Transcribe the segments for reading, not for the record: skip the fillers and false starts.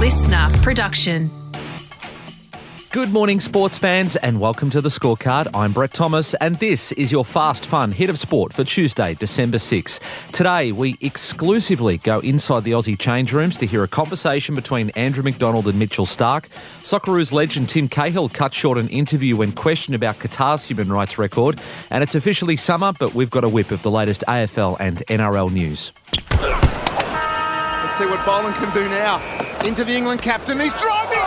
Listener production. Good morning, sports fans, and welcome to The Scorecard. I'm Brett Thomas, and this is your fast, fun hit of sport for Tuesday, December 6th. Today, we exclusively go inside the Aussie change rooms to hear a conversation between Andrew McDonald and Mitchell Starc. Socceroos legend Tim Cahill cut short an interview when questioned about Qatar's human rights record. And it's officially summer, but we've got a whip of the latest AFL and NRL news. Let's see what Boland can do now. Into the England captain, he's driving!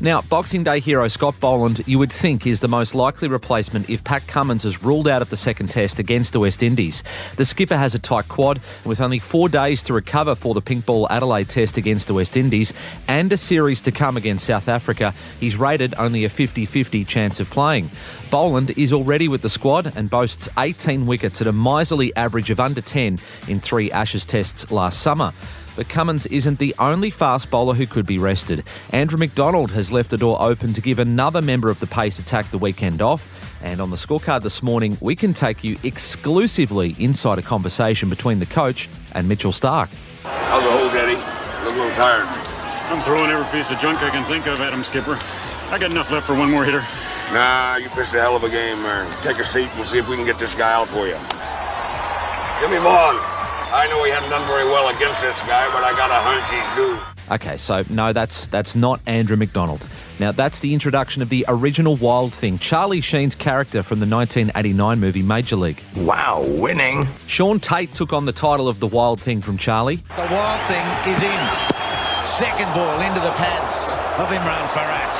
Now, Boxing Day hero Scott Boland, you would think, is the most likely replacement if Pat Cummins is ruled out of the second test against the West Indies. The skipper has a tight quad, with only 4 days to recover for the pink ball Adelaide test against the West Indies and a series to come against South Africa. He's rated only a 50-50 chance of playing. Boland is already with the squad and boasts 18 wickets at a miserly average of under 10 in 3 Ashes tests last summer. But Cummins isn't the only fast bowler who could be rested. Andrew McDonald has left the door open to give another member of the pace attack the weekend off. And on the scorecard this morning, we can take you exclusively inside a conversation between the coach and Mitchell Starc. How's the hole, Daddy? I look a little tired. I'm throwing every piece of junk I can think of at him, Skipper. I got enough left for one more hitter. Nah, you pitched a hell of a game, man. Take a seat, we'll see if we can get this guy out for you. Give me one. I know he hadn't done very well against this guy, but I got a hunch he's due. Okay, so no, that's not Andrew McDonald. Now, that's the introduction of the original Wild Thing, Charlie Sheen's character from the 1989 movie Major League. Wow, winning. Sean Tate took on the title of the Wild Thing from Charlie. The Wild Thing is in. Second ball into the pads of Imran Farhat.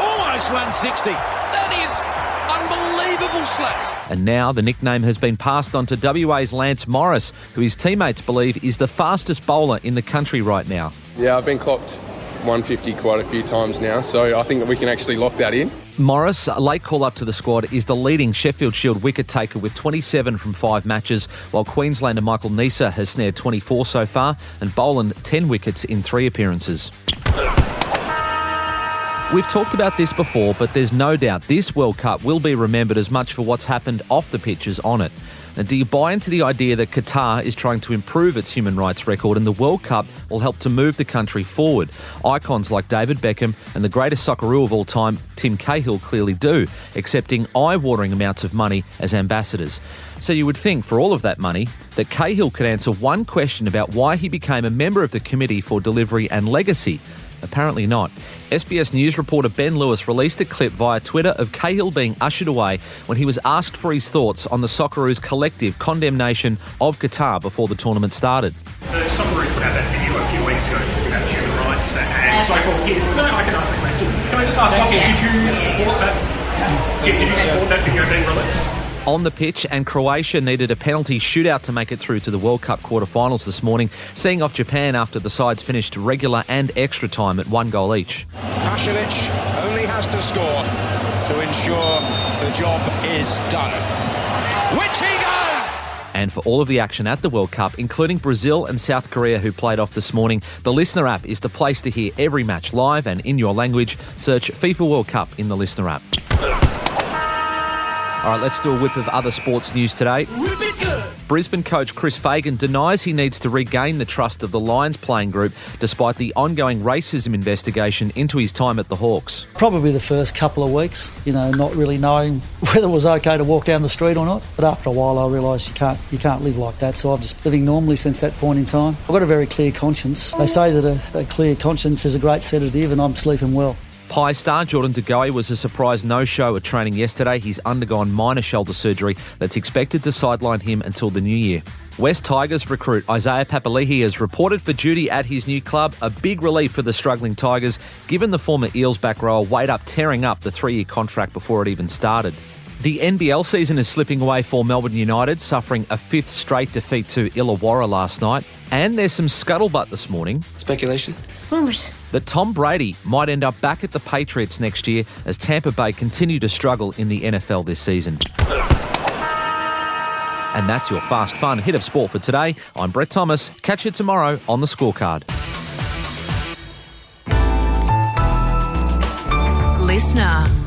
Almost 160. That is... unbelievable slats. And now the nickname has been passed on to WA's Lance Morris, who his teammates believe is the fastest bowler in the country right now. Yeah, I've been clocked 150 quite a few times now, so I think that we can actually lock that in. Morris, a late call-up to the squad, is the leading Sheffield Shield wicket-taker with 27 from 5 matches, while Queenslander Michael Nisa has snared 24 so far, and Boland 10 wickets in 3 appearances. We've talked about this before, but there's no doubt this World Cup will be remembered as much for what's happened off the pitch as on it. Now, do you buy into the idea that Qatar is trying to improve its human rights record and the World Cup will help to move the country forward? Icons like David Beckham and the greatest Socceroo of all time, Tim Cahill, clearly do, accepting eye-watering amounts of money as ambassadors. So you would think, for all of that money, that Cahill could answer one question about why he became a member of the Committee for Delivery and Legacy. Apparently not. SBS News reporter Ben Lewis released a clip via Twitter of Cahill being ushered away when he was asked for his thoughts on the Socceroos' collective condemnation of Qatar before the tournament started. The Socceroos put out that video a few weeks ago talking about human rights and so-called kids. No, I can ask that question. Can I just ask one thing? Did you support that video being released? On the pitch, and Croatia needed a penalty shootout to make it through to the World Cup quarterfinals this morning, seeing off Japan after the sides finished regular and extra time at 1 goal each. Paschalic only has to score to ensure the job is done, which he does! And for all of the action at the World Cup, including Brazil and South Korea, who played off this morning, the Listener app is the place to hear every match live and in your language. Search FIFA World Cup in the Listener app. All right, let's do a whip of other sports news today. Brisbane coach Chris Fagan denies he needs to regain the trust of the Lions playing group despite the ongoing racism investigation into his time at the Hawks. Probably the first couple of weeks, not really knowing whether it was okay to walk down the street or not. But after a while I realised you can't live like that, so I've just living normally since that point in time. I've got a very clear conscience. They say that a clear conscience is a great sedative, and I'm sleeping well. Pie star Jordan Dugowie was a surprise no-show at training yesterday. He's undergone minor shoulder surgery that's expected to sideline him until the new year. West Tigers recruit Isaiah Papali'i has reported for duty at his new club, a big relief for the struggling Tigers, given the former Eels back rower weighed up tearing up the 3-year contract before it even started. The NBL season is slipping away for Melbourne United, suffering a 5th straight defeat to Illawarra last night. And there's some scuttlebutt this morning. Speculation. Rumours. That Tom Brady might end up back at the Patriots next year as Tampa Bay continue to struggle in the NFL this season. And that's your fast, fun hit of sport for today. I'm Brett Thomas. Catch you tomorrow on The Scorecard. Listener.